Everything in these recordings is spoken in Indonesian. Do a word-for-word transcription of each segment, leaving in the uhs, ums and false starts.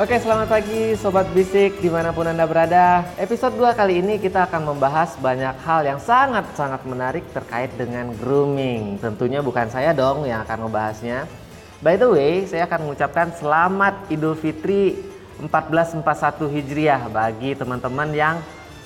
Oke, selamat pagi Sobat Bisik dimanapun Anda berada. Episode dua kali ini kita akan membahas banyak hal yang sangat-sangat menarik terkait dengan grooming. Tentunya bukan saya dong yang akan membahasnya. By the way, saya akan mengucapkan selamat Idul Fitri seribu empat ratus empat puluh satu Hijriah bagi teman-teman yang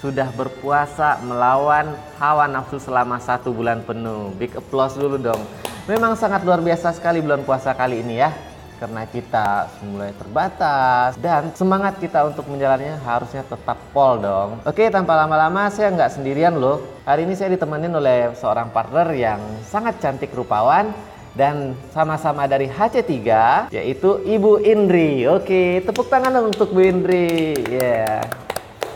sudah berpuasa melawan hawa nafsu selama satu bulan penuh. Big applause dulu dong. Memang sangat luar biasa sekali bulan puasa kali ini ya, karena kita mulai terbatas dan semangat kita untuk menjalannya harusnya tetap pol dong. Oke, tanpa lama-lama saya nggak sendirian loh. Hari ini saya ditemenin oleh seorang partner yang sangat cantik rupawan dan sama-sama dari H C tiga, yaitu Ibu Indri. Oke, tepuk tangan dong untuk Bu Indri. Yeah.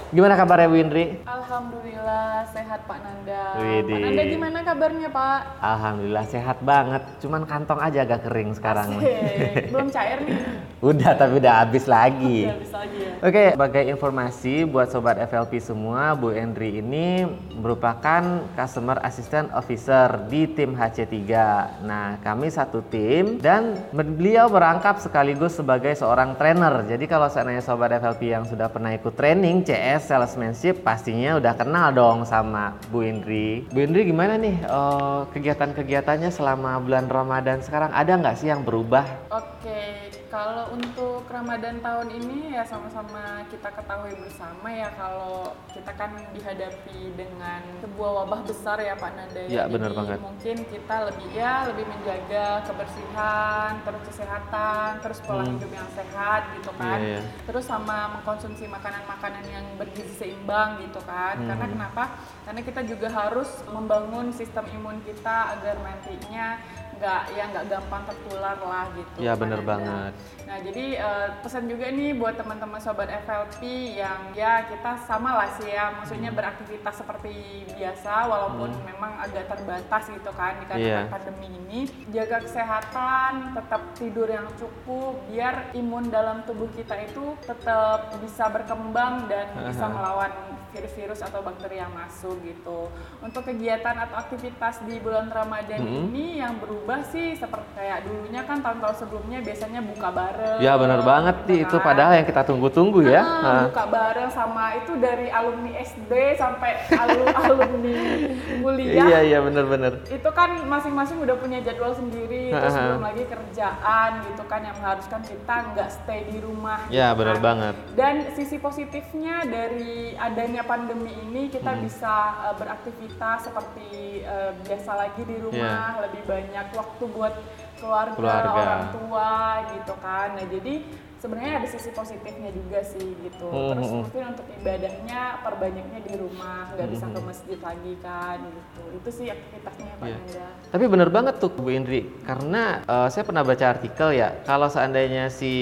Gimana kabarnya Bu Indri? Alhamdulillah sehat Pak Nanda. Widih. Pak Nanda gimana kabarnya Pak? Alhamdulillah sehat banget. Cuman kantong aja agak kering sekarang. Asik. Belum cair nih. Udah tapi udah habis lagi. Udah habis lagi ya. Oke, sebagai informasi buat Sobat F L P semua, Bu Indri ini merupakan Customer Assistant Officer di tim H C tiga. Nah, kami satu tim dan beliau merangkap sekaligus sebagai seorang trainer. Jadi kalau seandainya Sobat F L P yang sudah pernah ikut training C S salesmanship pastinya udah kenal dong sama Bu Indri. Bu Indri gimana nih uh, kegiatan-kegiatannya selama bulan Ramadan sekarang, ada nggak sih yang berubah? Oke, kalau untuk Ramadan tahun ini ya sama-sama kita ketahui bersama ya kalau kita kan dihadapi dengan sebuah wabah besar ya Pak Nanda ya. Benar banget. Mungkin kita lebih ya lebih menjaga kebersihan, terus kesehatan, terus pola hmm. hidup yang sehat gitu kan. Yeah, yeah. Terus sama mengkonsumsi makanan-makanan yang bergizi seimbang gitu kan. Hmm. Karena kenapa? Karena kita juga harus membangun sistem imun kita agar nantinya Gak, ya nggak gampang tertular lah gitu. Ya bener banget. Nah jadi uh, pesan juga nih buat teman-teman Sobat F L P yang ya kita sama lah sih ya, maksudnya beraktivitas seperti biasa walaupun hmm. memang agak terbatas gitu kan dikarenakan yeah. pandemi ini. Jaga kesehatan, tetap tidur yang cukup biar imun dalam tubuh kita itu tetap bisa berkembang dan uh-huh. bisa melawan virus-virus atau bakteri yang masuk gitu. Untuk kegiatan atau aktivitas di bulan Ramadan hmm. ini yang berubah sih seperti kayak dulunya kan tahun-tahun sebelumnya biasanya buka bareng. Ya benar banget sih kan. Itu padahal yang kita tunggu-tunggu ya. Hmm, nah. Buka bareng sama itu dari alumni S D sampai alumni kuliah. Iya iya benar-benar. Itu kan masing-masing udah punya jadwal sendiri. Terus belum lagi kerjaan gitu kan yang mengharuskan kita nggak stay di rumah. Ya gitu benar kan. Banget. Dan sisi positifnya dari adanya pandemi ini kita hmm. bisa uh, beraktivitas seperti uh, biasa lagi di rumah, yeah. lebih banyak waktu buat keluarga, keluarga, orang tua gitu kan. Nah jadi sebenarnya ada sisi positifnya juga sih gitu. Hmm. Terus mungkin untuk ibadahnya perbanyaknya di rumah, nggak hmm. bisa ke masjid lagi kan gitu. Itu sih aktivitasnya Pak Nanda. Yeah. Tapi benar banget tuh Bu Indri, karena uh, saya pernah baca artikel ya, kalau seandainya si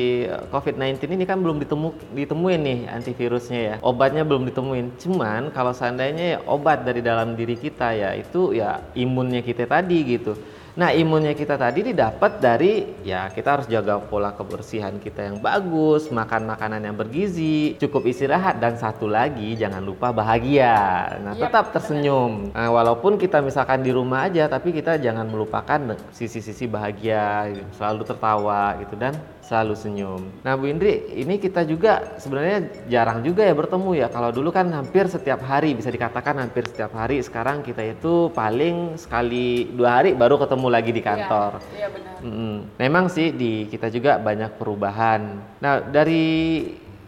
covid sembilan belas ini kan belum ditemu, ditemuin nih antivirusnya ya, obatnya belum ditemuin. Cuman kalau seandainya ya obat dari dalam diri kita ya itu ya imunnya kita tadi gitu. Nah imunnya kita tadi didapat dari ya kita harus jaga pola kebersihan kita yang bagus, makan makanan yang bergizi, cukup istirahat, dan satu lagi jangan lupa bahagia. Nah yep, tetap tersenyum. Nah, walaupun kita misalkan di rumah aja tapi kita jangan melupakan sisi-sisi bahagia, selalu tertawa gitu dan selalu senyum. Nah Bu Indri ini kita juga sebenarnya jarang juga ya bertemu ya, kalau dulu kan hampir setiap hari, bisa dikatakan hampir setiap hari. Sekarang kita itu paling sekali dua hari baru ketemu lagi di kantor. Iya, iya benar. Mm-hmm. Memang sih di kita juga banyak perubahan. Nah dari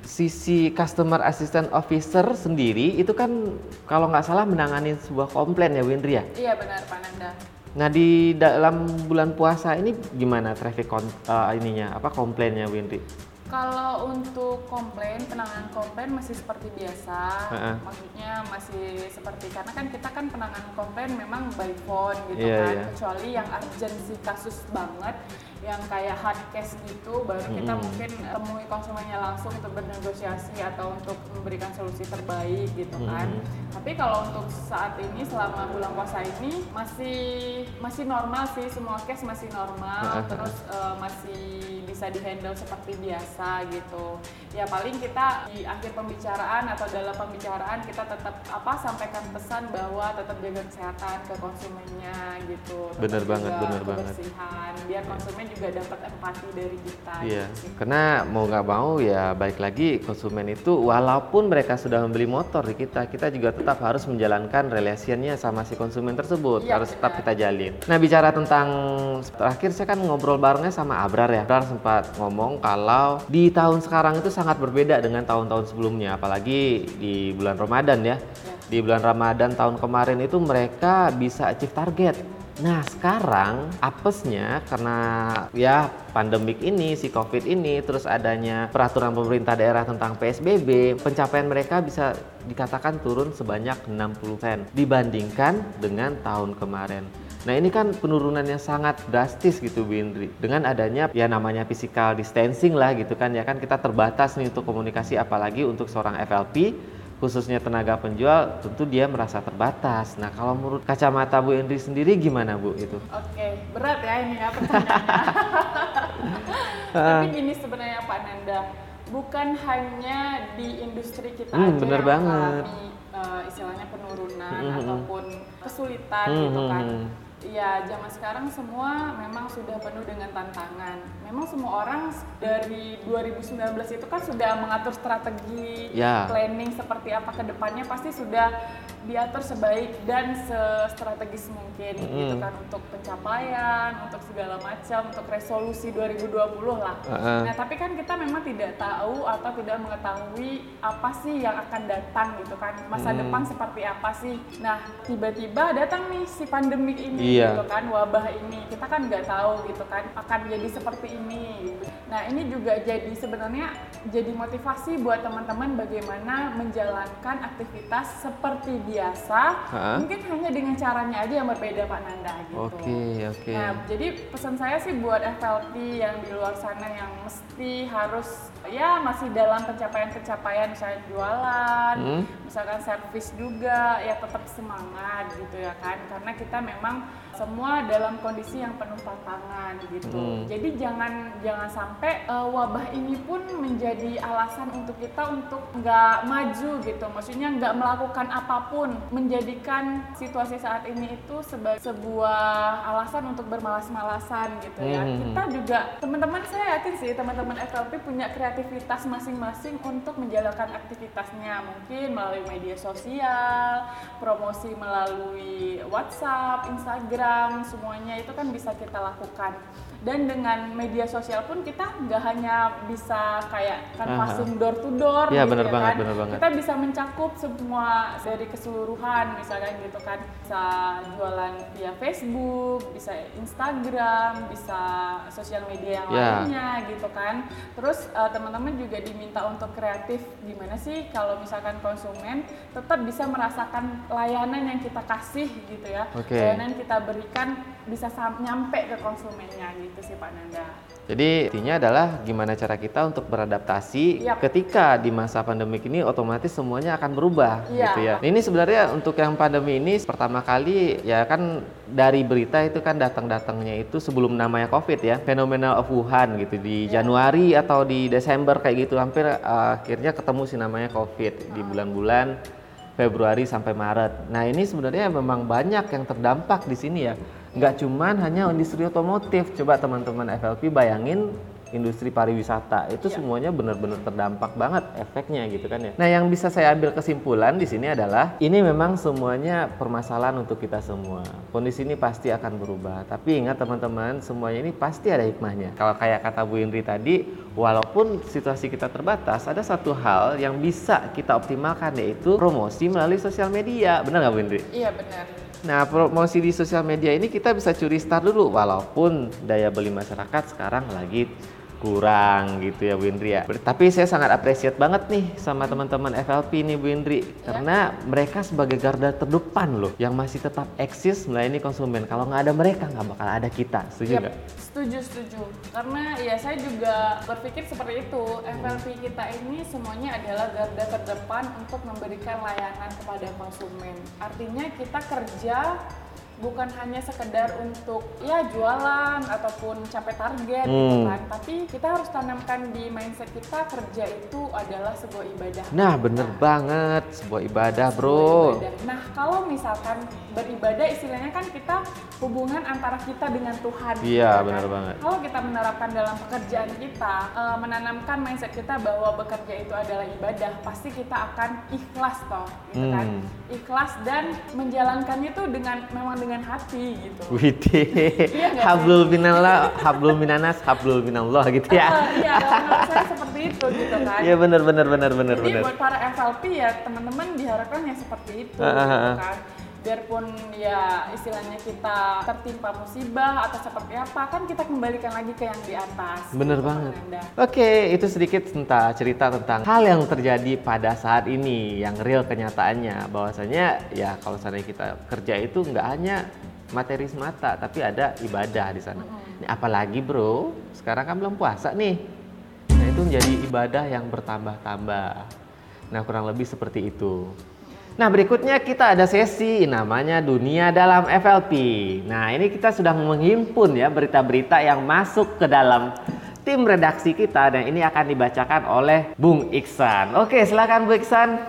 sisi Customer Assistant Officer sendiri itu kan kalau nggak salah menangani sebuah komplain ya Bu Indri ya? Iya benar Pak Nanda. Nah di dalam bulan puasa ini gimana traffic kon- uh, ininya apa komplainnya Bu Indri? Kalau untuk komplain, penanganan komplain masih seperti biasa, uh-uh. maksudnya masih seperti, karena kan kita kan penanganan komplain memang by phone gitu yeah, kan, yeah. kecuali yang urgensi kasus banget, yang kayak hard case gitu, baru mm-hmm. kita mungkin temui konsumennya langsung untuk bernegosiasi atau untuk memberikan solusi terbaik gitu kan. Mm-hmm. Tapi kalau untuk saat ini, selama bulan puasa ini, masih masih normal sih, semua case masih normal, uh-huh. terus uh, masih bisa dihandle seperti biasa gitu. Ya paling kita di akhir pembicaraan atau dalam pembicaraan kita tetap apa sampaikan pesan bahwa tetap jaga kesehatan ke konsumennya gitu. Bener banget, bener banget. Biar konsumen juga dapat empati dari kita. Iya. Gitu. Karena mau nggak mau ya baik lagi konsumen itu walaupun mereka sudah membeli motor di kita, kita juga tetap harus menjalankan relasiannya sama si konsumen tersebut, ya, harus benar. Tetap kita jalin. Nah bicara tentang terakhir saya kan ngobrol barengnya sama Abrar ya. Abrar sempat ngomong kalau di tahun sekarang itu sangat berbeda dengan tahun-tahun sebelumnya, apalagi di bulan Ramadan ya. ya. Di bulan Ramadan tahun kemarin itu mereka bisa achieve target. Nah sekarang apesnya karena ya pandemik ini, si COVID ini, terus adanya peraturan pemerintah daerah tentang P S B B, pencapaian mereka bisa dikatakan turun sebanyak enam puluh persen dibandingkan dengan tahun kemarin. Nah ini kan penurunannya sangat drastis gitu Bu Indri. Dengan adanya ya namanya physical distancing lah gitu kan, ya kan kita terbatas nih untuk komunikasi, apalagi untuk seorang F L P khususnya tenaga penjual, tentu dia merasa terbatas. Nah, kalau menurut kacamata Bu Indri sendiri gimana Bu itu? Oke, berat ya ini ya pertanyaannya. Tapi gini sebenarnya Pak Nanda, bukan hanya di industri kita hmm, aja bener yang banget. Mengalami uh, istilahnya penurunan hmm. ataupun kesulitan hmm. gitu kan. Ya, zaman sekarang semua memang sudah penuh dengan tantangan. Memang semua orang dari dua ribu sembilan belas itu kan sudah mengatur strategi, yeah. planning seperti apa ke depannya pasti sudah diatur sebaik dan se-strategis mungkin mm. gitu kan, untuk pencapaian, untuk segala macam, untuk resolusi dua ribu dua puluh lah. Uh-huh. Nah, tapi kan kita memang tidak tahu atau tidak mengetahui apa sih yang akan datang gitu kan. Masa mm. depan seperti apa sih? Nah, tiba-tiba datang nih si pandemi ini. Yeah. Iya. Gitu kan, wabah ini kita kan nggak tahu gitu kan akan jadi seperti ini. Nah ini juga jadi sebenarnya jadi motivasi buat teman-teman bagaimana menjalankan aktivitas seperti biasa, ha? Mungkin hanya dengan caranya aja yang berbeda Pak Nanda gitu. Oke okay, oke. Okay. Nah jadi pesan saya sih buat F L P yang di luar sana yang mesti harus ya masih dalam pencapaian-pencapaian misalnya jualan, hmm? misalkan servis juga ya tetap semangat gitu ya kan, karena kita memang semua dalam kondisi yang penuh tantangan gitu. Hmm. Jadi jangan jangan sampai uh, wabah ini pun menjadi alasan untuk kita untuk nggak maju gitu. Maksudnya nggak melakukan apapun, menjadikan situasi saat ini itu sebagai sebuah alasan untuk bermalas-malasan gitu ya. Hmm. Kita juga teman-teman, saya yakin sih teman-teman F L P punya kreativitas masing-masing untuk menjalankan aktivitasnya, mungkin melalui media sosial, promosi melalui WhatsApp, Instagram, semuanya itu kan bisa kita lakukan. Dan dengan media sosial pun kita nggak hanya bisa kayak kan passing door to door ya, gitu bener ya banget, kan bener banget. Kita bisa mencakup semua dari keseluruhan misalnya gitu kan, bisa jualan via Facebook, bisa Instagram, bisa sosial media yang ya. lainnya gitu kan. Terus uh, teman-teman juga diminta untuk kreatif, gimana sih kalau misalkan konsumen tetap bisa merasakan layanan yang kita kasih gitu ya, okay. layanan kita berikan bisa nyampe ke konsumennya gitu sih Pak Nanda. Jadi intinya adalah gimana cara kita untuk beradaptasi yep. ketika di masa pandemi ini otomatis semuanya akan berubah yeah. gitu ya. Ini sebenarnya untuk yang pandemi ini pertama kali ya kan, dari berita itu kan datang-datangnya itu sebelum namanya COVID ya, fenomena of Wuhan gitu di yeah. Januari atau di Desember kayak gitu, hampir uh, akhirnya ketemu sih namanya COVID hmm. di bulan-bulan Februari sampai Maret. Nah ini sebenarnya memang banyak yang terdampak di sini ya. Nggak cuman hanya industri otomotif. Coba teman-teman F L P bayangin industri pariwisata itu ya. Semuanya benar-benar terdampak banget efeknya gitu kan ya. Nah yang bisa saya ambil kesimpulan di sini adalah ini memang semuanya permasalahan untuk kita semua. Kondisi ini pasti akan berubah. Tapi ingat teman-teman, semuanya ini pasti ada hikmahnya. Kalau kayak kata Bu Indri tadi, walaupun situasi kita terbatas, ada satu hal yang bisa kita optimalkan, yaitu promosi melalui sosial media. Benar nggak Bu Indri? Iya benar. Nah promosi di sosial media ini kita bisa curi start dulu, walaupun daya beli masyarakat sekarang lagi kurang gitu ya Bu Indri ya. Tapi saya sangat appreciate banget nih sama teman-teman F L P nih Bu Indri ya. Karena mereka sebagai garda terdepan loh yang masih tetap eksis melayani konsumen. Kalau nggak ada mereka nggak bakal ada kita. Setuju nggak? Yep. Setuju, setuju. Karena ya saya juga berpikir seperti itu. F L P kita ini semuanya adalah garda terdepan untuk memberikan layanan kepada konsumen. Artinya kita kerja bukan hanya sekedar untuk ya jualan ataupun capai target hmm. gitu kan, tapi kita harus tanamkan di mindset kita kerja itu adalah sebuah ibadah. Nah, bener nah. banget, sebuah ibadah, sebuah bro. Ibadah. Nah, kalau misalkan beribadah istilahnya kan kita hubungan antara kita dengan Tuhan. Iya, kan? Bener banget. Kalau kita menerapkan dalam pekerjaan kita, uh, menanamkan mindset kita bahwa bekerja itu adalah ibadah, pasti kita akan ikhlas toh, gitu hmm. kan? Ikhlas dan menjalankannya tuh dengan memang dengan dengan hati gitu. Widih. Iya, hablul minallah, hablul minanas, hablul minallah gitu ya. Uh, iya, menurut saya seperti itu gitu kan. Iya benar benar benar benar benar. Jadi bener. Buat para F L P ya teman-teman diharapkan yang seperti itu uh, gitu uh, kan. Biarpun ya istilahnya kita tertimpa musibah atau seperti apa, kan kita kembalikan lagi ke yang di atas. Bener gitu, banget. Oke, itu sedikit tentang cerita tentang hal yang terjadi pada saat ini, yang real kenyataannya. Bahwasanya ya kalau seandainya kita kerja itu nggak hanya materi semata, tapi ada ibadah di sana. Mm-hmm. Apalagi bro, sekarang kan belum puasa nih. Nah itu menjadi ibadah yang bertambah-tambah. Nah kurang lebih seperti itu. Nah berikutnya kita ada sesi namanya Dunia Dalam F L P. Nah ini kita sudah menghimpun ya berita-berita yang masuk ke dalam tim redaksi kita. Dan ini akan dibacakan oleh Bung Iksan. Oke silakan Bung Iksan.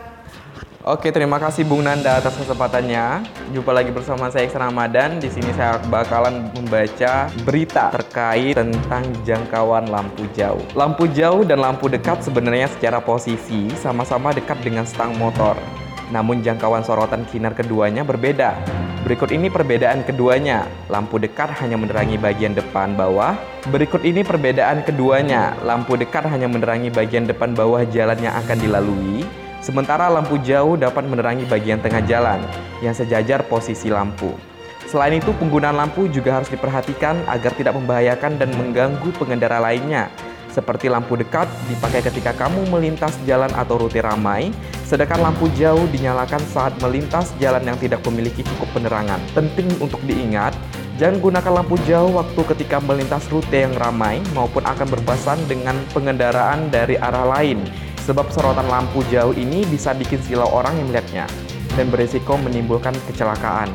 Oke terima kasih Bung Nanda atas kesempatannya. Jumpa lagi bersama saya Iksan Ramadan. Di sini saya bakalan membaca berita terkait tentang jangkauan lampu jauh. Lampu jauh dan lampu dekat sebenarnya secara posisi sama-sama dekat dengan stang motor. Namun jangkauan sorotan sinar keduanya berbeda. Berikut ini perbedaan keduanya. Lampu dekat hanya menerangi bagian depan bawah. Berikut ini perbedaan keduanya. Lampu dekat hanya menerangi bagian depan bawah jalan yang akan dilalui. Sementara lampu jauh dapat menerangi bagian tengah jalan yang sejajar posisi lampu. Selain itu penggunaan lampu juga harus diperhatikan agar tidak membahayakan dan mengganggu pengendara lainnya. Seperti lampu dekat dipakai ketika kamu melintas jalan atau rute ramai, sedangkan lampu jauh dinyalakan saat melintas jalan yang tidak memiliki cukup penerangan. Penting untuk diingat, jangan gunakan lampu jauh waktu ketika melintas rute yang ramai maupun akan berpasan dengan pengendaraan dari arah lain, sebab sorotan lampu jauh ini bisa bikin silau orang yang melihatnya dan berisiko menimbulkan kecelakaan.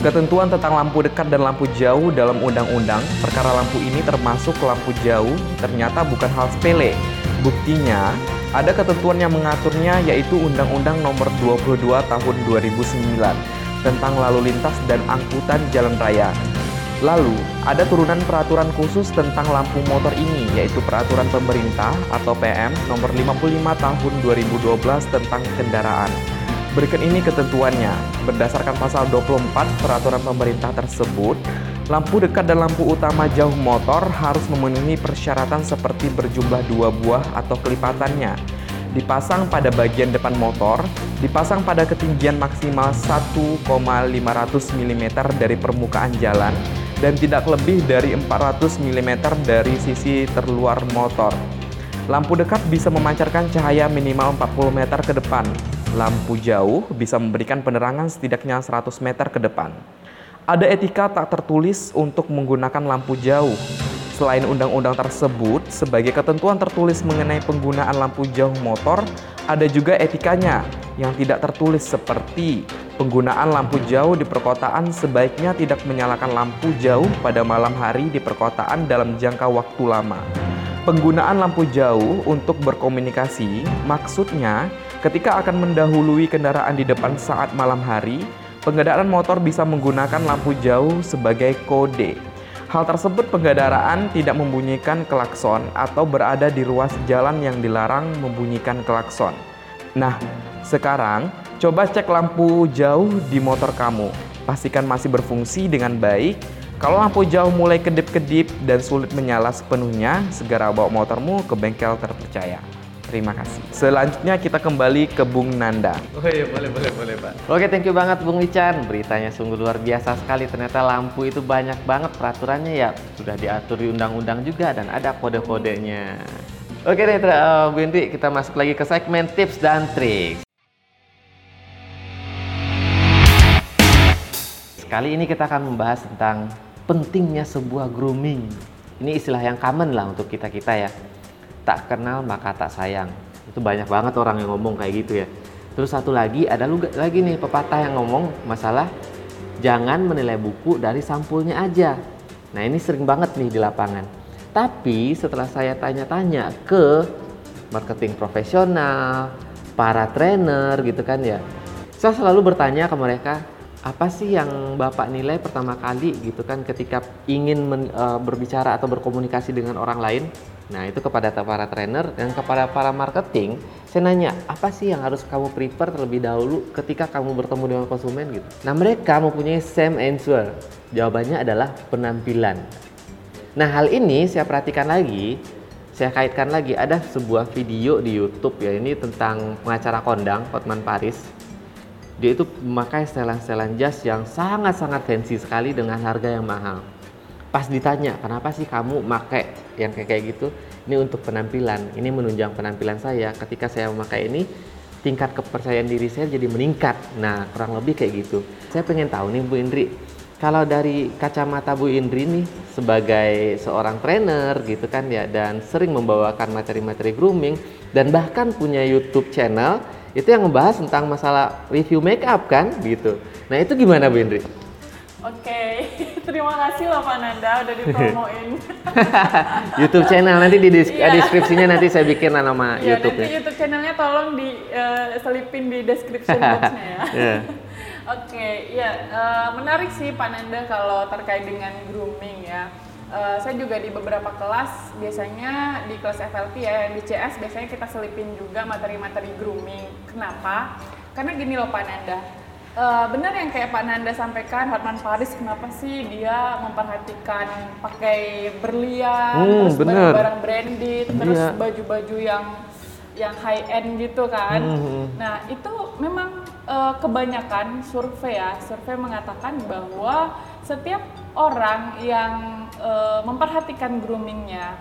Ketentuan tentang lampu dekat dan lampu jauh dalam undang-undang, perkara lampu ini termasuk lampu jauh, ternyata bukan hal sepele. Buktinya, ada ketentuan yang mengaturnya yaitu Undang-Undang Nomor dua puluh dua Tahun dua ribu sembilan tentang lalu lintas dan angkutan jalan raya. Lalu, ada turunan peraturan khusus tentang lampu motor ini yaitu Peraturan Pemerintah atau P M Nomor lima puluh lima Tahun dua ribu dua belas tentang kendaraan. Berikut ini ketentuannya. Berdasarkan pasal dua puluh empat peraturan pemerintah tersebut, lampu dekat dan lampu utama jauh motor harus memenuhi persyaratan seperti berjumlah dua buah atau kelipatannya, dipasang pada bagian depan motor, dipasang pada ketinggian maksimal satu koma lima nol nol milimeter dari permukaan jalan, dan tidak lebih dari empat ratus milimeter dari sisi terluar motor. Lampu dekat bisa memancarkan cahaya minimal empat puluh meter ke depan. Lampu jauh bisa memberikan penerangan setidaknya seratus meter ke depan. Ada etika tak tertulis untuk menggunakan lampu jauh. Selain undang-undang tersebut, sebagai ketentuan tertulis mengenai penggunaan lampu jauh motor, ada juga etikanya yang tidak tertulis seperti penggunaan lampu jauh di perkotaan sebaiknya tidak menyalakan lampu jauh pada malam hari di perkotaan dalam jangka waktu lama. Penggunaan lampu jauh untuk berkomunikasi, maksudnya ketika akan mendahului kendaraan di depan saat malam hari, pengendaraan motor bisa menggunakan lampu jauh sebagai kode. Hal tersebut pengendaraan tidak membunyikan klakson atau berada di ruas jalan yang dilarang membunyikan klakson. Nah, sekarang coba cek lampu jauh di motor kamu. Pastikan masih berfungsi dengan baik. Kalau lampu jauh mulai kedip-kedip dan sulit menyala sepenuhnya, segera bawa motormu ke bengkel terpercaya. Terima kasih. Selanjutnya kita kembali ke Bung Nanda. Oh iya, boleh, boleh, boleh, Pak. Oke, thank you banget Bung Ican. Beritanya sungguh luar biasa sekali. Ternyata lampu itu banyak banget peraturannya ya. Sudah diatur di undang-undang juga dan ada kode-kodenya. Oke deh, uh, Bu Indri, kita masuk lagi ke segmen tips dan trik. Kali ini kita akan membahas tentang pentingnya sebuah grooming. Ini istilah yang common lah untuk kita-kita ya. Tak kenal maka tak sayang. Itu banyak banget orang yang ngomong kayak gitu ya. Terus satu lagi, ada lu lagi nih pepatah yang ngomong masalah jangan menilai buku dari sampulnya aja. Nah, ini sering banget nih di lapangan. Tapi setelah saya tanya-tanya ke marketing profesional, para trainer gitu kan ya, saya selalu bertanya ke mereka, apa sih yang Bapak nilai pertama kali gitu kan ketika ingin men, e, berbicara atau berkomunikasi dengan orang lain? Nah, itu kepada para trainer dan kepada para marketing, saya nanya, apa sih yang harus kamu prepare terlebih dahulu ketika kamu bertemu dengan konsumen gitu? Nah, mereka mempunyai same answer. Jawabannya adalah penampilan. Nah, hal ini saya perhatikan lagi, saya kaitkan lagi, ada sebuah video di YouTube ya, ini tentang pengacara kondang Hotman Paris. Dia itu memakai setelan-setelan jas yang sangat-sangat fancy sekali dengan harga yang mahal. Pas ditanya, kenapa sih kamu pakai yang kayak gitu? Ini untuk penampilan, ini menunjang penampilan saya. Ketika saya memakai ini, tingkat kepercayaan diri saya jadi meningkat. Nah, kurang lebih kayak gitu. Saya pengen tahu nih Bu Indri, kalau dari kacamata Bu Indri nih, sebagai seorang trainer gitu kan ya, dan sering membawakan materi-materi grooming, dan bahkan punya YouTube channel, itu yang ngebahas tentang masalah review makeup kan gitu. Nah, itu gimana Bu Indri? Oke, terima kasih loh Pak Nanda udah dipromoin. YouTube channel nanti di disk- yeah. deskripsinya nanti saya bikin nama yeah, YouTube-nya. Nanti YouTube channelnya tolong di uh, selipin di description box-nya ya. Yeah. Oke, okay, ya yeah, uh, menarik sih Pak Nanda kalau terkait dengan grooming ya. Uh, saya juga di beberapa kelas, biasanya di kelas F L P ya, di C S biasanya kita selipin juga materi-materi grooming. Kenapa? Karena gini loh Pak Nanda, uh, benar yang kayak Pak Nanda sampaikan, Hotman Paris kenapa sih dia memperhatikan pakai berlian, hmm, terus bener. barang-barang branded, terus yeah. baju-baju yang yang high end gitu kan. Hmm. Nah, itu memang uh, kebanyakan survei ya, survei mengatakan bahwa setiap orang yang e, memperhatikan groomingnya,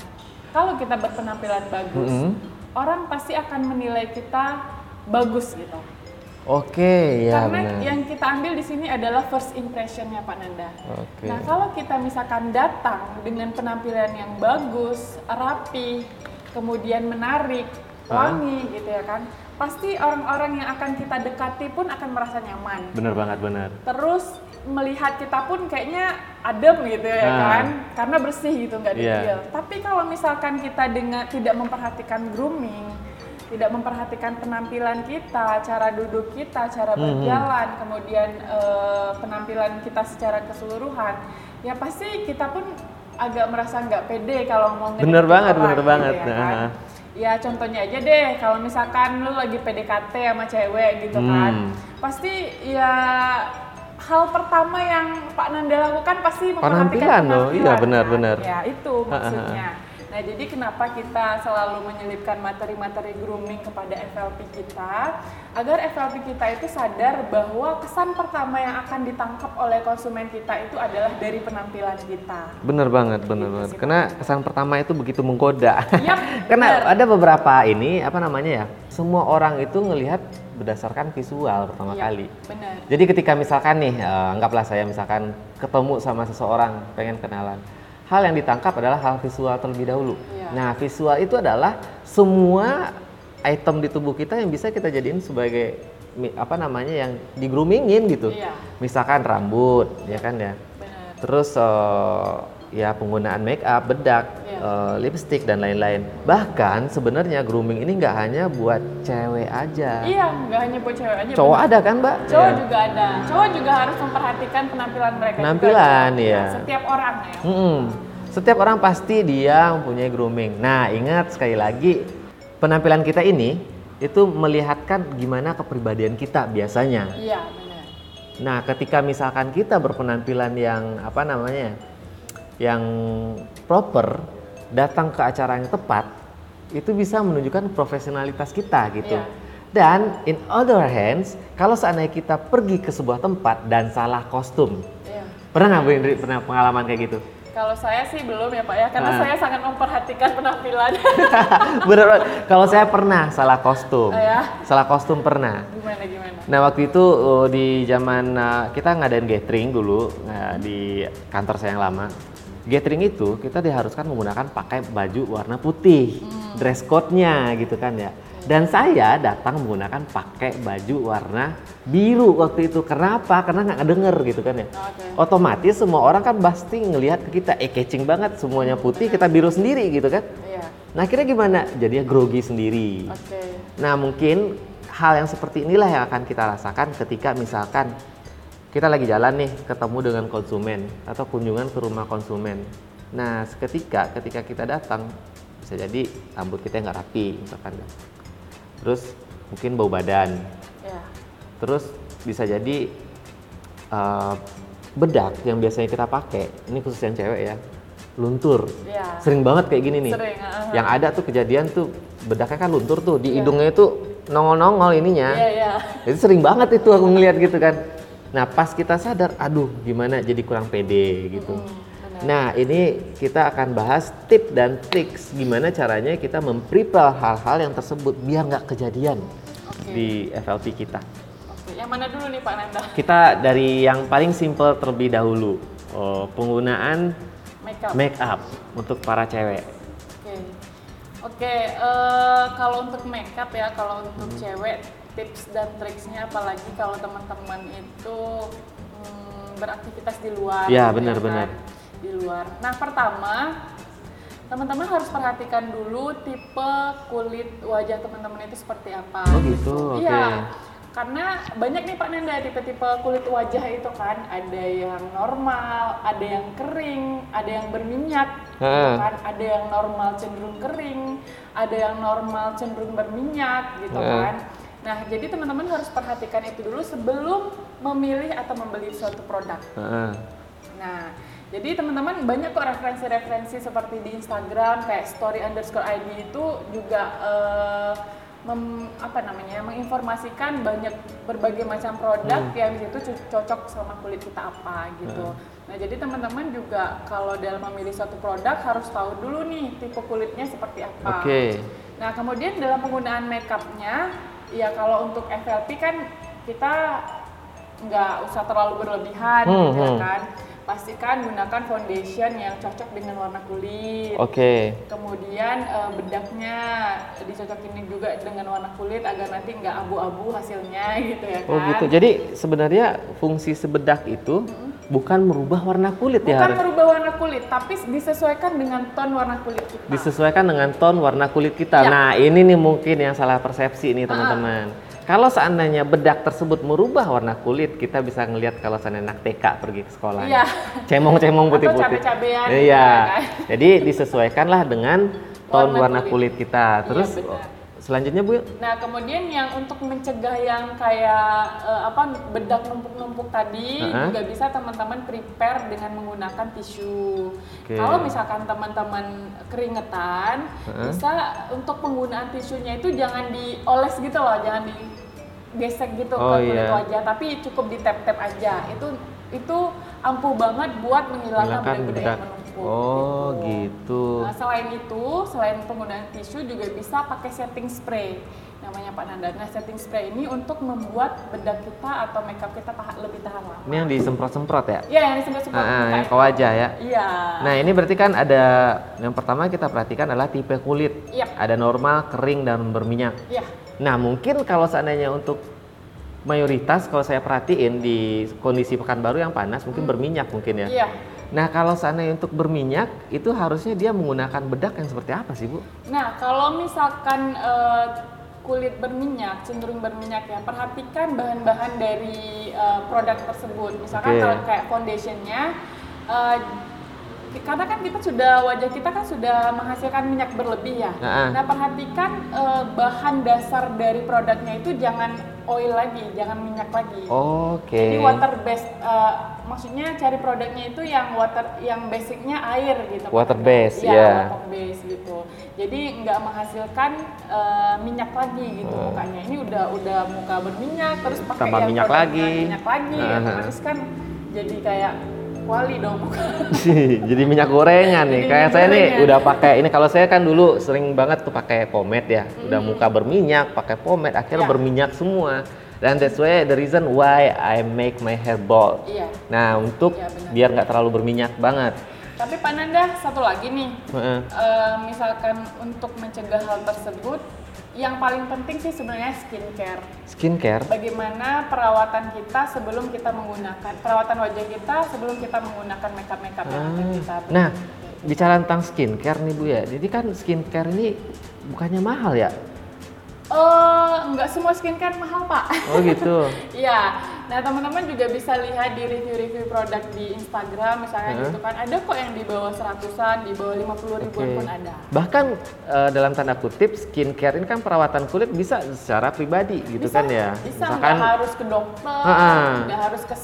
kalau kita berpenampilan bagus, mm-hmm. orang pasti akan menilai kita bagus gitu. Oke, okay, ya. Karena benar. Yang kita ambil di sini adalah first impression-nya Pak Nanda. Okay. Nah, kalau kita misalkan datang dengan penampilan yang bagus, rapi, kemudian menarik, wangi huh? gitu ya kan, pasti orang-orang yang akan kita dekati pun akan merasa nyaman. Bener banget, bener. Terus melihat kita pun kayaknya adem gitu ya ah. kan, karena bersih gitu, nggak detail. Yeah. Tapi kalau misalkan kita dengan tidak memperhatikan grooming, tidak memperhatikan penampilan kita, cara duduk kita, cara berjalan, mm-hmm. kemudian eh, penampilan kita secara keseluruhan, ya pasti kita pun agak merasa nggak pede kalau mau ngedit. Bener banget, orang, bener gitu banget. Ya, nah. kan? Ya contohnya aja deh, kalau misalkan lu lagi P D K T sama cewek gitu mm. kan, pasti ya. Hal pertama yang Pak Nanda lakukan pasti memperhatikan penampilan, penampilan iya benar-benar. Kan? Ya itu maksudnya. Nah, jadi kenapa kita selalu menyelipkan materi-materi grooming kepada F L P kita, agar F L P kita itu sadar bahwa kesan pertama yang akan ditangkap oleh konsumen kita itu adalah dari penampilan kita. Bener banget, bener banget. Karena kesan pertama itu begitu menggoda. Yep, karena ada beberapa ini apa namanya ya, semua orang itu ngelihat berdasarkan visual pertama ya, kali. Benar. Jadi ketika misalkan nih, uh, anggaplah saya misalkan ketemu sama seseorang, pengen kenalan. Hal yang ditangkap adalah hal visual terlebih dahulu. Ya. Nah, visual itu adalah semua item di tubuh kita yang bisa kita jadiin sebagai apa namanya yang digroomingin gitu. Ya. Misalkan rambut, ya kan ya. Benar. Terus uh, ya penggunaan make up, bedak. Uh, lipstik dan lain-lain. Bahkan sebenarnya grooming ini nggak hanya buat cewek aja. Iya, nggak hanya buat cewek aja. Cowok bener. Ada kan, Mbak? Cowok yeah. juga ada. Cowok juga harus memperhatikan penampilan mereka. Penampilan, juga. Ya. Setiap orang ya. Mm-mm. Setiap orang pasti dia mempunyai grooming. Nah, ingat sekali lagi, penampilan kita ini itu melihatkan gimana kepribadian kita biasanya. Iya, benar. Nah, ketika misalkan kita berpenampilan yang apa namanya, yang proper, datang ke acara yang tepat, itu bisa menunjukkan profesionalitas kita gitu. Yeah. Dan in other hands, kalau seandainya kita pergi ke sebuah tempat dan salah kostum, yeah. pernah nggak Bu Indri pernah pengalaman kayak gitu? Kalau saya sih belum ya Pak ya, karena nah. saya sangat memperhatikan penampilan. Bener, kalau saya pernah salah kostum, oh, ya? salah kostum pernah. Gimana gimana? Nah waktu itu di zaman kita ngadain gathering dulu di kantor saya yang lama. Gathering itu kita diharuskan menggunakan pakai baju warna putih, hmm. dress code-nya gitu kan ya. Dan saya datang menggunakan pakai baju warna biru waktu itu. Kenapa? Karena nggak denger gitu kan ya. Okay. Otomatis semua orang kan pasti ngelihat ke kita, eh catching banget, semuanya putih, kita biru sendiri gitu kan. Yeah. Nah akhirnya gimana? Jadinya grogi sendiri. Okay. Nah mungkin hal yang seperti inilah yang akan kita rasakan ketika misalkan kita lagi jalan nih, ketemu dengan konsumen atau kunjungan ke rumah konsumen. Nah seketika ketika kita datang, bisa jadi rambut kita nggak rapi misalkan. Terus mungkin bau badan, yeah. Terus bisa jadi uh, bedak yang biasanya kita pakai, ini khusus yang cewek ya, luntur, yeah. Sering banget kayak gini nih, sering, uh-huh. Yang ada tuh kejadian tuh bedaknya kan luntur tuh, di yeah. Hidungnya itu nongol-nongol ininya, yeah, yeah. Itu sering banget itu aku ngeliat gitu kan. Nah pas kita sadar, aduh gimana jadi kurang pede gitu. Mm-hmm. Nah ini kita akan bahas tips dan triks gimana caranya kita memprepare hal-hal yang tersebut biar nggak kejadian okay. Di F L P kita. Oke, yang mana dulu nih Pak Nanda? Kita dari yang paling simple terlebih dahulu, oh, penggunaan make up. make up untuk para cewek. Oke, oke uh, kalau untuk make up ya, kalau untuk hmm. cewek tips dan triksnya apalagi kalau teman-teman itu hmm, beraktivitas di luar. Ya benar-benar. Kan? Di luar. Nah, pertama teman-teman harus perhatikan dulu tipe kulit wajah teman-teman itu seperti apa. Oh gitu. Iya. Okay. Karena banyak nih Pak Nanda tipe-tipe kulit wajah itu kan, ada yang normal, ada yang kering, ada yang berminyak. Gitu kan, ada yang normal cenderung kering, ada yang normal cenderung berminyak gitu He. kan. Nah, jadi teman-teman harus perhatikan itu dulu sebelum memilih atau membeli suatu produk. He. Nah, jadi teman-teman banyak kok referensi-referensi seperti di Instagram kayak story underscore I D itu juga uh, mem, apa namanya menginformasikan banyak berbagai macam produk hmm. yang di situ cocok sama kulit kita apa gitu. Hmm. Nah jadi teman-teman juga kalau dalam memilih suatu produk harus tahu dulu nih tipe kulitnya seperti apa. Okay. Nah kemudian dalam penggunaan makeupnya ya kalau untuk F L P kan kita nggak usah terlalu berlebihan hmm, gitu hmm. kan. Pastikan gunakan foundation yang cocok dengan warna kulit. Oke. Okay. Kemudian uh, bedaknya dicocokin juga dengan warna kulit agar nanti nggak abu-abu hasilnya gitu ya kan. Oh gitu. Jadi sebenarnya fungsi sebedak itu hmm. bukan merubah warna kulit bukan ya? Bukan merubah warna kulit, tapi disesuaikan dengan ton warna kulit kita. Disesuaikan dengan ton warna kulit kita. Ya. Nah ini nih mungkin yang salah persepsi nih teman-teman. Ah. Kalau seandainya bedak tersebut merubah warna kulit, kita bisa ngelihat kalau seandainya anak T K pergi ke sekolah. Iya. Cemong-cemong putih-putih. Atau cabe-cabean. Iya. Kan? Jadi disesuaikanlah dengan warna tone warna kulit, kulit kita. Terus iya, selanjutnya Bu. Nah, kemudian yang untuk mencegah yang kayak uh, apa bedak numpuk-numpuk tadi uh-huh. juga bisa teman-teman prepare dengan menggunakan tisu. Okay. Kalau misalkan teman-teman keringetan, uh-huh. bisa untuk penggunaan tisunya itu jangan dioles gitu loh, jangan di gesek gitu oh, ke kulit yeah. wajah, tapi cukup ditap-tap aja. Itu itu ampuh banget buat menghilangkan bedak-bedak yang menumpuk. Oh, gitu. gitu. Nah, selain itu, selain penggunaan tisu juga bisa pakai setting spray. Namanya Pak Nanda. Nah, setting spray ini untuk membuat bedak kita atau makeup kita tahan, lebih tahan lama. Ini yang disemprot-semprot ya? Iya, yang disemprot-semprot. Heeh, ah, yang ke wajah ya. Iya. Nah, ini berarti kan ada yang pertama kita perhatikan adalah tipe kulit. Iya. Ada normal, kering dan berminyak. Iya. Nah mungkin kalau seandainya untuk mayoritas kalau saya perhatiin di kondisi Pekanbaru yang panas mungkin hmm. berminyak mungkin ya. Iya. Nah kalau seandainya untuk berminyak itu harusnya dia menggunakan bedak yang seperti apa sih Bu? Nah kalau misalkan uh, kulit berminyak cenderung berminyak ya perhatikan bahan-bahan dari uh, produk tersebut. Misalkan okay. kalau kayak foundationnya. Uh, Karena kan kita sudah wajah kita kan sudah menghasilkan minyak berlebih ya. Nah, nah perhatikan eh, bahan dasar dari produknya itu jangan oil lagi, jangan minyak lagi. Oke. Okay. Jadi water based, eh, maksudnya cari produknya itu yang water, yang basicnya air gitu. Water kan? based, ya. Yeah. Water based gitu. Jadi nggak menghasilkan eh, minyak lagi gitu hmm. mukanya. Ini udah udah muka berminyak terus pakai tambah yang minyak lagi, minyak lagi, terus uh-huh. kan jadi kayak wali dong jadi minyak gorengan nih jadi kayak saya nih udah pakai ini kalau saya kan dulu sering banget tuh pakai pomade ya hmm. udah muka berminyak pakai pomade akhirnya yeah. berminyak semua dan that's why the reason why I make my hair bald yeah. nah untuk yeah, biar nggak terlalu berminyak banget. Tapi Pak Nanda satu lagi nih uh-uh. uh, misalkan untuk mencegah hal tersebut Yang paling penting sih sebenarnya skincare. Skincare. Bagaimana perawatan kita sebelum kita menggunakan perawatan wajah kita sebelum kita menggunakan makeup makeup ah. yang akan kita. Nah, bicara tentang skincare nih Bu ya. Jadi kan skincare ini bukannya mahal ya? Uh, enggak semua skincare mahal Pak. Oh gitu. Iya. Nah teman-teman juga bisa lihat di review-review produk di Instagram misalnya uh-huh. gitu kan. Ada kok yang di bawah seratusan, di bawah lima puluh ribuan okay. pun ada. Bahkan uh, dalam tanda kutip skincare ini kan perawatan kulit bisa secara pribadi gitu bisa, kan ya. Bisa. Misalkan, nggak harus ke dokter, uh-uh. nggak harus ke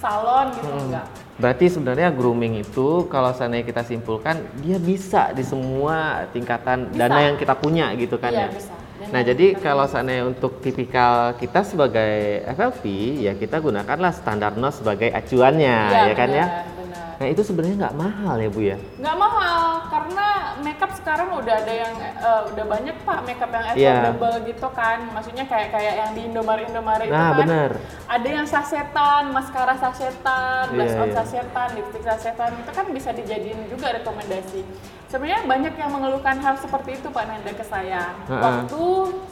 salon gitu hmm. enggak. Berarti sebenarnya grooming itu kalau seandainya kita simpulkan dia bisa di semua tingkatan bisa. Dana yang kita punya gitu kan iya, ya. Bisa. Nah, jadi kalau seandainya untuk tipikal kita sebagai F L P, ya kita gunakanlah standar N O S sebagai acuannya, ya, ya kan benar, ya? Benar. Nah, itu sebenarnya nggak mahal ya Bu ya? Nggak mahal, karena makeup sekarang udah ada yang, uh, udah banyak Pak makeup yang affordable yeah. gitu kan. Maksudnya kayak kayak yang di Indomaret-Indomaret nah, itu kan. Benar. Ada yang sasetan, maskara sasetan, blush yeah, on yeah. sasetan, lipstick sasetan, itu kan bisa dijadiin juga rekomendasi. Sebenarnya banyak yang mengeluhkan hal seperti itu Pak Nanda ke saya. Uh-uh. Waktu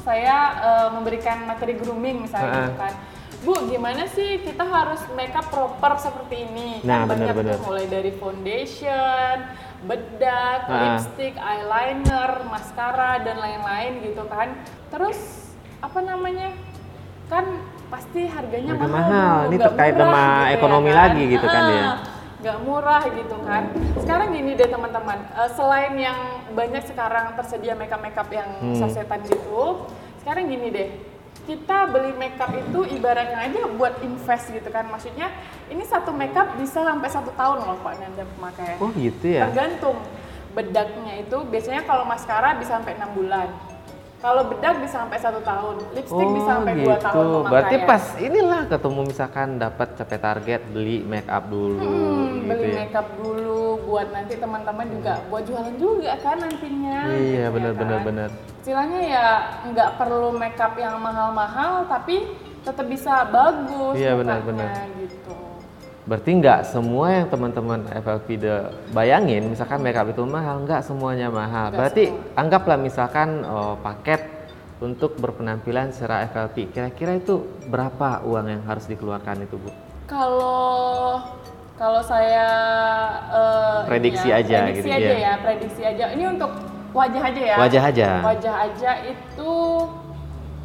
saya uh, memberikan materi grooming misalnya uh-uh. gitu kan. Bu, gimana sih kita harus makeup proper seperti ini? Nah, kan banyak bener. Mulai dari foundation, bedak, uh-uh. lipstick, eyeliner, maskara dan lain-lain gitu kan. Terus apa namanya? Kan pasti harganya Harga mahal. mahal. Ini terkait sama gitu ekonomi ya, kan? lagi gitu uh-uh. kan ya. Nggak murah gitu kan. Sekarang gini deh teman-teman, uh, selain yang banyak sekarang tersedia makeup-makeup yang hmm. sasetan gitu, sekarang gini deh, kita beli makeup itu ibaratnya aja buat invest gitu kan. Maksudnya ini satu makeup bisa sampai satu tahun loh Pak Nanda pemakaian. Oh gitu ya? Tergantung bedaknya itu, biasanya kalau maskara bisa sampai enam bulan. Kalau bedak bisa sampai satu tahun, lipstick oh, bisa sampai gitu. dua tahun pemakaian. Berarti pas inilah ketemu misalkan dapat capai target beli make up dulu. Hmm, gitu beli ya. Make up dulu buat nanti teman-teman juga buat jualan juga kan nantinya. Iya benar benar kan? benar. Istilahnya ya nggak perlu make up yang mahal-mahal tapi tetap bisa bagus. Iya benar benar. Gitu. Berarti nggak semua yang teman-teman F L P bayangin, misalkan makeup itu mahal, nggak semuanya mahal. Nggak Berarti semua. Anggaplah misalkan oh, paket untuk berpenampilan secara F L P, kira-kira itu berapa uang yang harus dikeluarkan itu Bu? Kalau kalau saya uh, prediksi ya, aja, prediksi gitu aja ya. ya, prediksi aja. Ini untuk wajah aja ya. Wajah aja. Wajah aja itu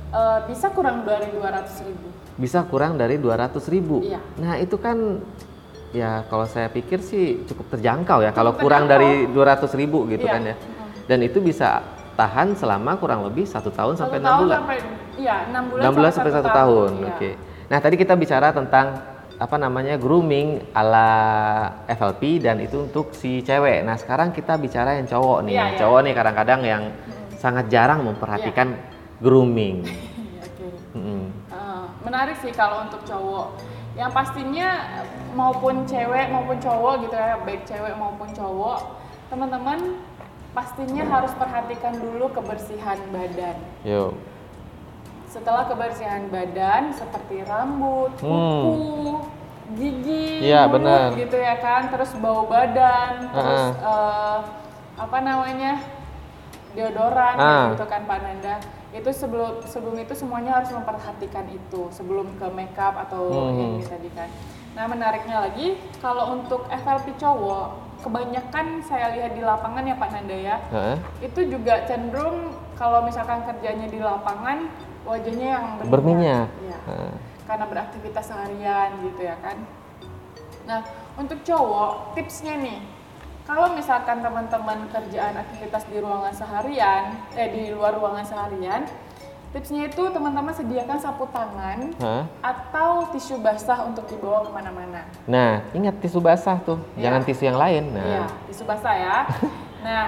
uh, bisa kurang dari dua ratus ribu. Bisa kurang dari dua ratus ribu. Iya. Nah itu kan ya kalau saya pikir sih cukup terjangkau ya cukup kalau kurang terjangkau. dari dua ratus ribu gitu iya. kan ya. Dan itu bisa tahan selama kurang lebih satu tahun sampai enam bulan. Sampai, iya, enam bulan, enam bulan sampai satu tahun. Iya. Oke. Nah tadi kita bicara tentang apa namanya grooming ala F L P dan itu untuk si cewek. Nah sekarang kita bicara yang cowok nih. Iya, cowok iya. nih kadang-kadang yang hmm. sangat jarang memperhatikan iya. grooming. okay. hmm. Menarik sih kalau untuk cowok, yang pastinya maupun cewek maupun cowok gitu ya, baik cewek maupun cowok, teman-teman pastinya harus perhatikan dulu kebersihan badan. Yo. Setelah kebersihan badan seperti rambut, kuku, hmm. gigi, ya, mulut, gitu ya kan, terus bau badan, uh-huh. terus uh, apa namanya deodoran uh. gitu kan Pak Nanda. Itu sebelum sebelum itu semuanya harus memperhatikan itu sebelum ke makeup atau hmm. yang tadi kan. Nah menariknya lagi kalau untuk F L P cowok kebanyakan saya lihat di lapangan ya Pak Nanda ya huh? itu juga cenderung kalau misalkan kerjanya di lapangan wajahnya yang berminyak, berminyak. Ya, huh. karena beraktivitas seharian gitu ya kan. Nah untuk cowok tipsnya nih. Kalau misalkan teman-teman kerjaan aktivitas di ruangan seharian, eh di luar ruangan seharian, tipsnya itu teman-teman sediakan sapu tangan huh? atau tisu basah untuk dibawa kemana-mana. Nah, ingat tisu basah tuh, ya. Jangan tisu yang lain. Nah. Iya, tisu basah ya. Nah,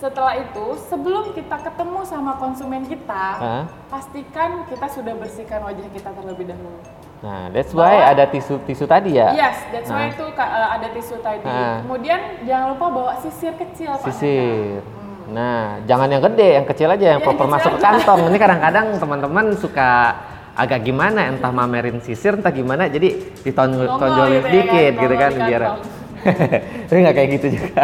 setelah itu sebelum kita ketemu sama konsumen kita, huh? pastikan kita sudah bersihkan wajah kita terlebih dahulu. Nah, that's why bawa, ada tisu-tisu tadi ya? Yes, that's nah. why itu uh, ada tisu tadi. Nah. Kemudian jangan lupa bawa sisir kecil Pak. Sisir. Hmm. Nah, jangan yang gede, yang kecil aja yang ya, proper masuk ke kantong. Ini kadang-kadang teman-teman suka agak gimana, entah mamerin sisir, entah gimana. Jadi ditonjolin sedikit gitu kan biar. Tapi nggak kayak gitu juga.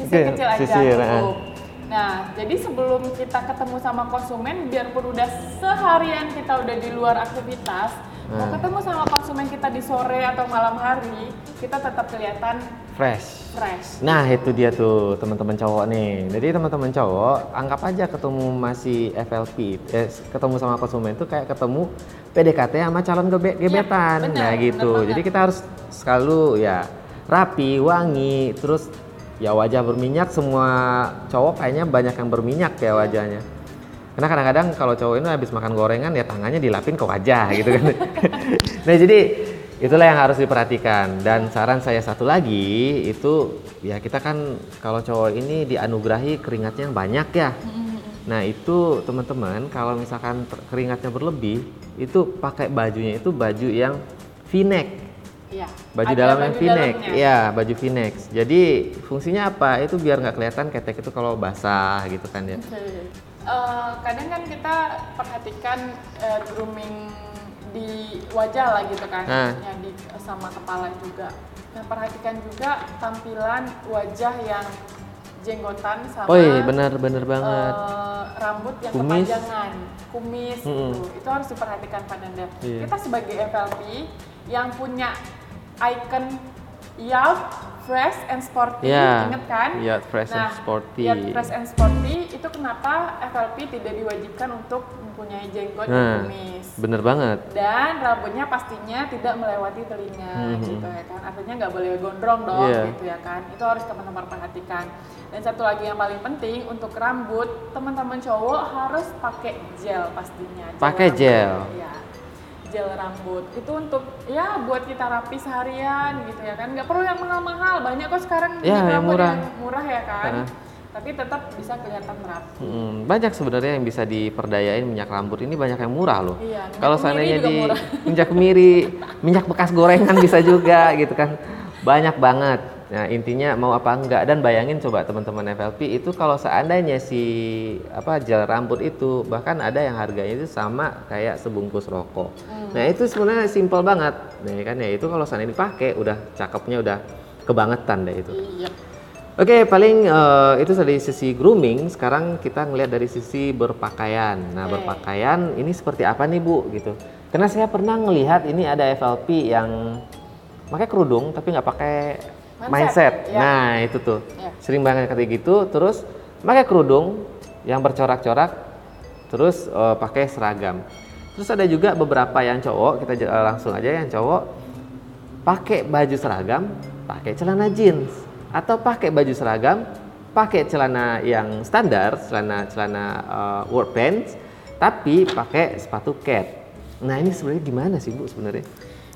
Sisir kecil aja. Sisir, nah. Nah, jadi sebelum kita ketemu sama konsumen, biarpun udah seharian kita udah di luar aktivitas, nah. mau ketemu sama konsumen kita di sore atau malam hari, kita tetap kelihatan fresh. Fresh. Nah, itu dia tuh teman-teman cowok nih. Jadi teman-teman cowok, anggap aja ketemu masih F L P, eh, ketemu sama konsumen tuh kayak ketemu P D K T sama calon gebe- gebetan. Ya, bener, nah gitu. Jadi kita harus selalu ya rapi, wangi, terus ya wajah berminyak. Semua cowok kayaknya banyak yang berminyak ya wajahnya. Karena kadang-kadang kalau cowok ini habis makan gorengan ya tangannya dilapin ke wajah gitu kan. Nah jadi itulah yang harus diperhatikan. Dan saran saya satu lagi itu ya kita kan kalau cowok ini dianugerahi keringatnya yang banyak ya. Nah itu teman-teman kalau misalkan keringatnya berlebih itu pakai bajunya itu baju yang V-neck. Ya, baju dalam yang V-neck, ya baju V-neck. Jadi fungsinya apa? Itu biar nggak kelihatan ketek itu kalau basah gitu kan ya. Okay. Uh, kadang kan kita perhatikan uh, grooming di wajah lah gitu kan, nah. ya, di, sama kepala juga. Nah perhatikan juga tampilan wajah yang jenggotan sama oh iya, benar, benar banget. Uh, rambut yang kumis. Kepanjangan, kumis mm-hmm. gitu. Itu harus diperhatikan Pak Nanda. Yeah. Kita sebagai F L P yang punya icon Yacht, Fresh and Sporty, yeah. inget kan? Yacht, Fresh nah, and Sporty. Yacht, Fresh and Sporty itu kenapa F L P tidak diwajibkan untuk mempunyai jenggot nah, dan kumis. Bener banget. Dan rambutnya pastinya tidak melewati telinga mm-hmm. gitu ya kan? Artinya nggak boleh gondrong dong yeah. gitu ya kan? Itu harus teman-teman perhatikan. Dan satu lagi yang paling penting untuk rambut, teman-teman cowok harus pakai gel pastinya. Pakai gel. Ya. Gel rambut itu untuk ya buat kita rapi seharian gitu ya kan, nggak perlu yang mahal-mahal, banyak kok sekarang ya, yang murah. Yang murah ya kan nah. tapi tetap bisa kelihatan rapi. Hmm, banyak sebenarnya yang bisa diperdayain minyak rambut ini, banyak yang murah loh. Iya, kalau seandainya di murah. Minyak kemiri, minyak bekas gorengan bisa juga gitu kan, banyak banget. Nah intinya mau apa enggak, dan bayangin coba teman-teman F L P itu kalau seandainya si apa gel rambut itu bahkan ada yang harganya itu sama kayak sebungkus rokok. Hmm. Nah itu sebenarnya simple banget, nah kan ya itu kalau seandainya dipakai udah cakepnya udah kebangetan deh itu. Yep. Oke okay, paling uh, itu dari sisi grooming. Sekarang kita ngelihat dari sisi berpakaian. Nah okay. berpakaian ini seperti apa nih Bu gitu? Karena saya pernah ngelihat ini ada F L P yang pakai kerudung tapi nggak pakai mindset, mindset. Ya. Nah itu tuh ya. Sering banget kayak gitu, terus pakai kerudung yang bercorak-corak, terus uh, pakai seragam. Terus ada juga beberapa yang cowok, kita uh, langsung aja yang cowok pakai baju seragam, pakai celana jeans, atau pakai baju seragam, pakai celana yang standar, celana celana uh, work pants, tapi pakai sepatu cat. Nah ini sebenarnya gimana sih Bu sebenarnya?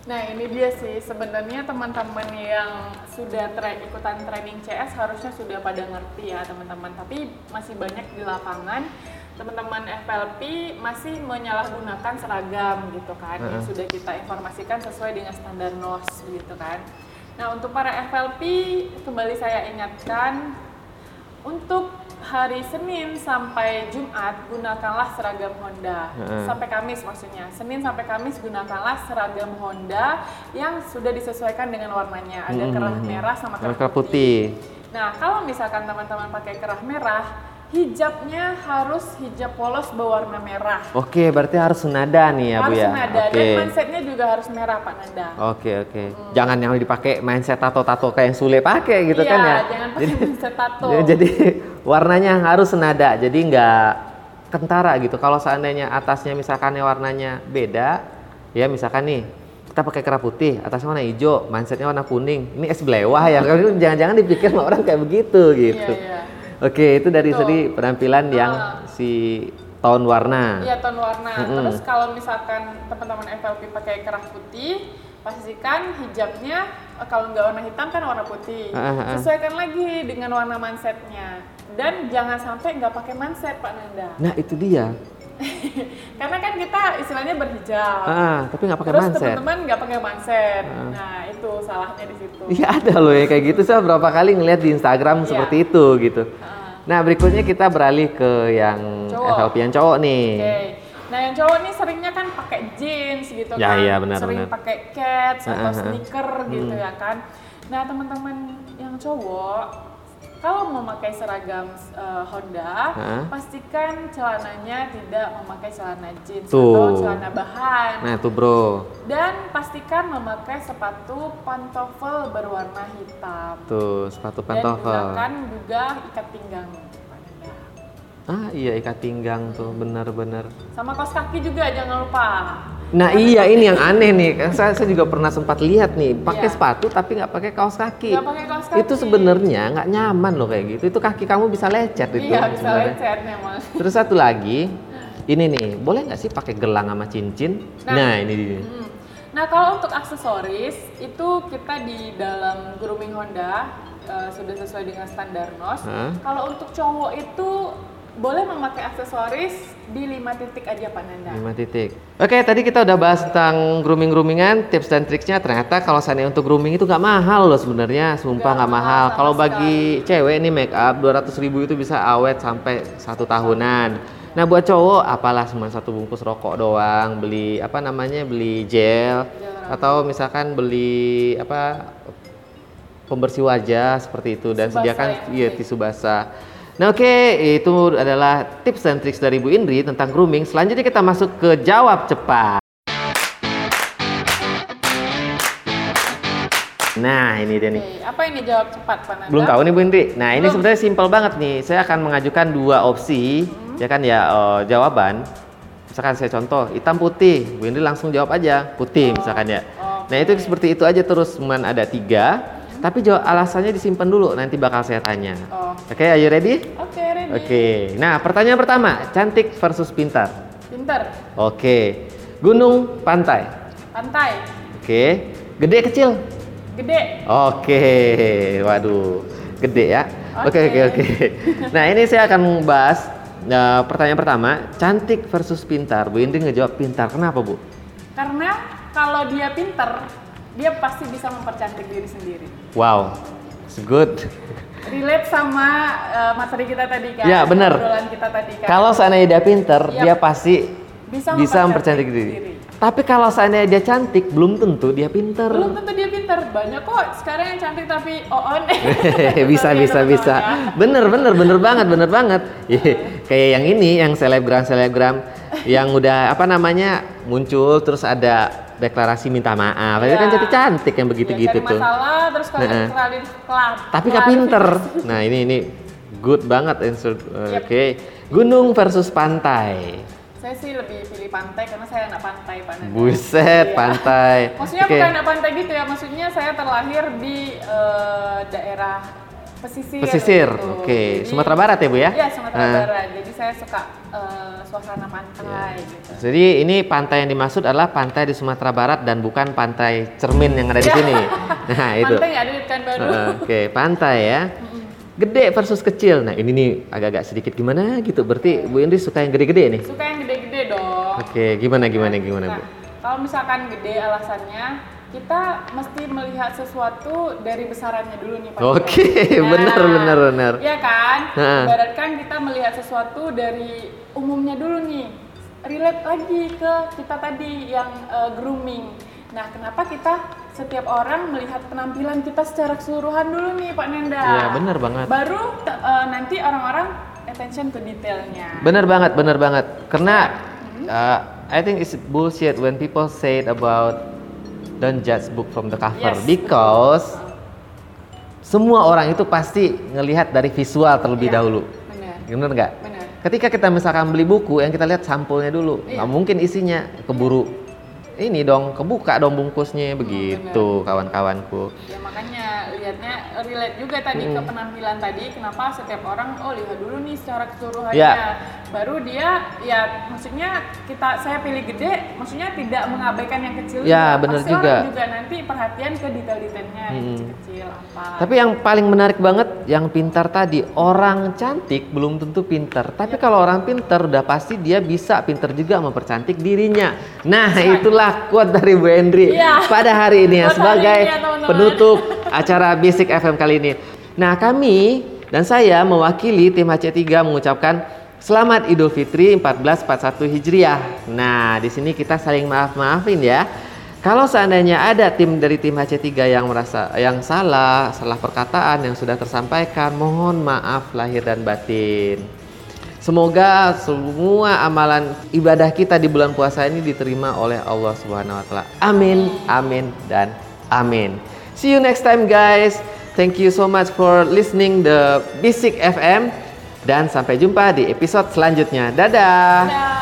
Nah ini dia sih, sebenarnya teman-teman yang sudah tra- ikutan training C S harusnya sudah pada ngerti ya teman-teman. Tapi masih banyak di lapangan, teman-teman F L P masih menyalahgunakan seragam gitu kan uh-huh. yang sudah kita informasikan sesuai dengan standar N O S gitu kan. Nah untuk para F L P, kembali saya ingatkan untuk hari Senin sampai Jumat gunakanlah seragam Honda hmm. sampai Kamis maksudnya. Senin sampai Kamis gunakanlah seragam Honda yang sudah disesuaikan dengan warnanya. Ada kerah merah sama kerah putih. Nah, kalau misalkan teman-teman pakai kerah merah, hijabnya harus hijab polos berwarna merah. Oke, berarti harus senada nih ya harus Bu ya. Harus senada okay. dan mindsetnya juga harus merah Pak Nanda. Oke oke. Hmm. Jangan yang dipakai mindset tato-tato kayak yang Sule pakai gitu iya, kan ya. Iya, jangan pakai mindset tato. Jadi warnanya harus senada, jadi nggak kentara gitu. Kalau seandainya atasnya misalkan warnanya beda, ya misalkan nih kita pakai kerah putih, atasnya warna hijau, mindsetnya warna kuning. Ini es belewah ya. Jangan-jangan dipikir sama orang kayak begitu gitu. Iya, iya. Oke, itu dari segi penampilan yang uh, si tone warna. Iya, tone warna. Mm-hmm. Terus kalau misalkan teman-teman F L P pakai kerah putih, pastikan hijabnya kalau nggak warna hitam kan warna putih. Uh-huh. Sesuaikan lagi dengan warna mansetnya. Dan jangan sampai nggak pakai manset, Pak Nanda. Nah, itu dia. Karena kan kita istilahnya berhijab. Ah, tapi nggak pakai manset. Terus teman-teman nggak pakai manset. Ah. Nah, itu salahnya di situ. Iya, ada loh ya kayak gitu. Saya berapa kali ngeliat di Instagram seperti itu gitu. Ah. Nah, berikutnya kita beralih ke yang F L P yang cowok nih. Okay. Nah, yang cowok nih seringnya kan pakai jeans gitu ya, kan. Iya, benar, sering pakai cats atau ah, sneaker ah. gitu hmm. ya kan. Nah, teman-teman yang cowok kalau memakai seragam uh, Honda, huh? pastikan celananya tidak memakai celana jeans tuh. atau celana bahan. Nah itu bro. Dan pastikan memakai sepatu pantofel berwarna hitam. Tuh, sepatu pantofel. Dan gunakan juga ikat pinggang. Ah iya, ikat pinggang tuh, benar-benar. Sama kaos kaki juga jangan lupa. Nah Mata iya kaki. Ini yang aneh nih, saya, saya juga pernah sempat lihat nih, pakai yeah. sepatu tapi nggak pakai kaos kaki. Nggak pakai kaos kaki. Itu sebenarnya nggak nyaman loh kayak gitu. Itu kaki kamu bisa lecet itu. Iya bisa sebenernya. lecet memang. Terus satu lagi, ini nih, boleh nggak sih pakai gelang sama cincin? Nah, nah ini dia. Hmm. Nah kalau untuk aksesoris itu kita di dalam grooming Honda uh, sudah sesuai dengan standar N O S. Huh? Kalau untuk cowok itu boleh memakai aksesoris di lima titik aja Pak Nanda. lima titik. Oke, tadi kita udah bahas tentang grooming-groomingan, tips dan triknya. Ternyata kalau seandainya untuk grooming itu gak mahal loh sebenarnya. Sumpah gak, gak mahal. mahal. Kalau bagi cewek nih make up dua ratus ribu itu bisa awet sampai satu tahunan. Nah, buat cowok apalah cuma satu bungkus rokok doang, beli apa namanya? beli gel, gel atau misalkan beli apa pembersih wajah seperti itu dan sediakan ya, tisu basah. Nah oke, okay, itu adalah tips dan triks dari Bu Indri tentang grooming. Selanjutnya kita masuk ke jawab cepat. Nah ini dia nih. Oke, apa ini jawab cepat Pak Nanda? Belum tahu nih Bu Indri. Nah Belum. ini sebenarnya simple banget nih. Saya akan mengajukan dua opsi, hmm. ya kan ya uh, jawaban. Misalkan saya contoh hitam putih, Bu Indri langsung jawab aja putih oh. misalkan ya. Oh, okay. Nah itu seperti itu aja terus, cuman ada tiga. Tapi jawab alasannya disimpan dulu, nanti bakal saya tanya. Oh. Oke, okay, are you ready? Oke, okay, ready. Oke. Okay. Nah, pertanyaan pertama, cantik versus pintar. Pintar. Oke. Okay. Gunung, pantai. Pantai. Oke. Okay. Gede kecil. Gede. Oke. Okay. Waduh, gede ya. Oke, oke, oke. Nah, ini saya akan membahas uh, pertanyaan pertama, cantik versus pintar. Bu Indri ngejawab pintar. Kenapa, Bu? Karena kalau dia pintar, dia pasti bisa mempercantik diri sendiri. Wow, it's good. Relate sama uh, materi kita tadi kan? Ya benar. Obrolan kita tadi kan. Kalau seandainya dia pinter, ya, dia pasti bisa, bisa mempercantik, mempercantik diri. diri. Tapi kalau seandainya dia cantik, belum tentu dia pinter. Belum tentu dia pinter. Banyak kok sekarang yang cantik tapi oon. bisa, bisa, bisa. Bener, bener, bener banget, bener banget. Kayak yang ini, yang selebgram, selebgram, yang udah apa namanya muncul terus ada deklarasi minta maaf, ya. Itu kan cantik-cantik yang begitu-gitu ya, tuh. Masalah terus kalau nah. dikenalin kelar. Tapi nggak pinter. Nah ini ini good banget answer. Yep. Oke, okay. Gunung versus pantai. Saya sih lebih pilih pantai karena saya anak pantai Pak Nanda. Buset iya. pantai. Maksudnya okay. bukan anak pantai gitu ya, maksudnya saya terlahir di uh, daerah pesisir. Pesisir, gitu. Oke. Okay. Sumatera Barat ya Bu ya? Iya Sumatera uh. Barat. Jadi saya suka uh, suasana pantai. Yeah. Gitu. Jadi ini pantai yang dimaksud adalah pantai di Sumatera Barat dan bukan pantai cermin yang ada di sini. Nah itu. Pantai nggak ada di Pekanbaru. Uh, Oke, okay. pantai ya. Gede versus kecil. Nah ini nih agak-agak sedikit gimana gitu. Berarti Bu Indri suka yang gede-gede nih? Suka yang gede-gede dong. Oke, okay. gimana gimana gimana nah, Bu? Kalau misalkan gede alasannya, kita mesti melihat sesuatu dari besarannya dulu nih Pak. Oke, okay, nah, benar benar benar. Iya kan? Nah. Ibaratkan kita melihat sesuatu dari umumnya dulu nih. Relate lagi ke kita tadi yang uh, grooming. Nah, kenapa kita setiap orang melihat penampilan kita secara keseluruhan dulu nih Pak Nanda? Iya, benar banget. Baru uh, nanti orang-orang attention to detailnya. Benar banget, benar banget. Karena hmm. uh, I think it's bullshit when people say about don't judge book from the cover, yes, because betul. Semua orang itu pasti ngelihat dari visual terlebih yeah, dahulu. Bener nggak? Ketika kita misalkan beli buku, yang kita lihat sampulnya dulu, yeah. nggak mungkin isinya keburu. Yeah. Ini dong, kebuka dong bungkusnya, begitu oh, kawan-kawanku. Ya makanya lihatnya relate juga tadi hmm. ke penampilan tadi. Kenapa setiap orang oh lihat dulu nih secara keseluruhannya, yeah. baru dia ya maksudnya kita saya pilih gede, maksudnya tidak mengabaikan yang kecil. Ya, benar juga. Juga nanti perhatian ke detail-detailnya hmm. yang kecil-kecil apa. Tapi yang paling menarik banget yang pintar tadi, orang cantik belum tentu pintar. Tapi ya. Kalau orang pintar udah pasti dia bisa pintar juga mempercantik dirinya. Nah, itulah quote dari Bu Indri ya. pada hari ini ya, sebagai ini ya, teman-teman. penutup acara Basic F M kali ini. Nah, kami dan saya mewakili tim H C tiga mengucapkan selamat Idul Fitri seribu empat ratus empat puluh satu Hijriah. Nah, di sini kita saling maaf-maafin ya. Kalau seandainya ada tim dari tim H C tiga yang merasa yang salah, salah perkataan yang sudah tersampaikan, mohon maaf lahir dan batin. Semoga semua amalan ibadah kita di bulan puasa ini diterima oleh Allah Subhanahu wa taala. Amin, amin dan amin. See you next time guys. Thank you so much for listening the Bisik F M dan sampai jumpa di episode selanjutnya. Dadah. Dadah.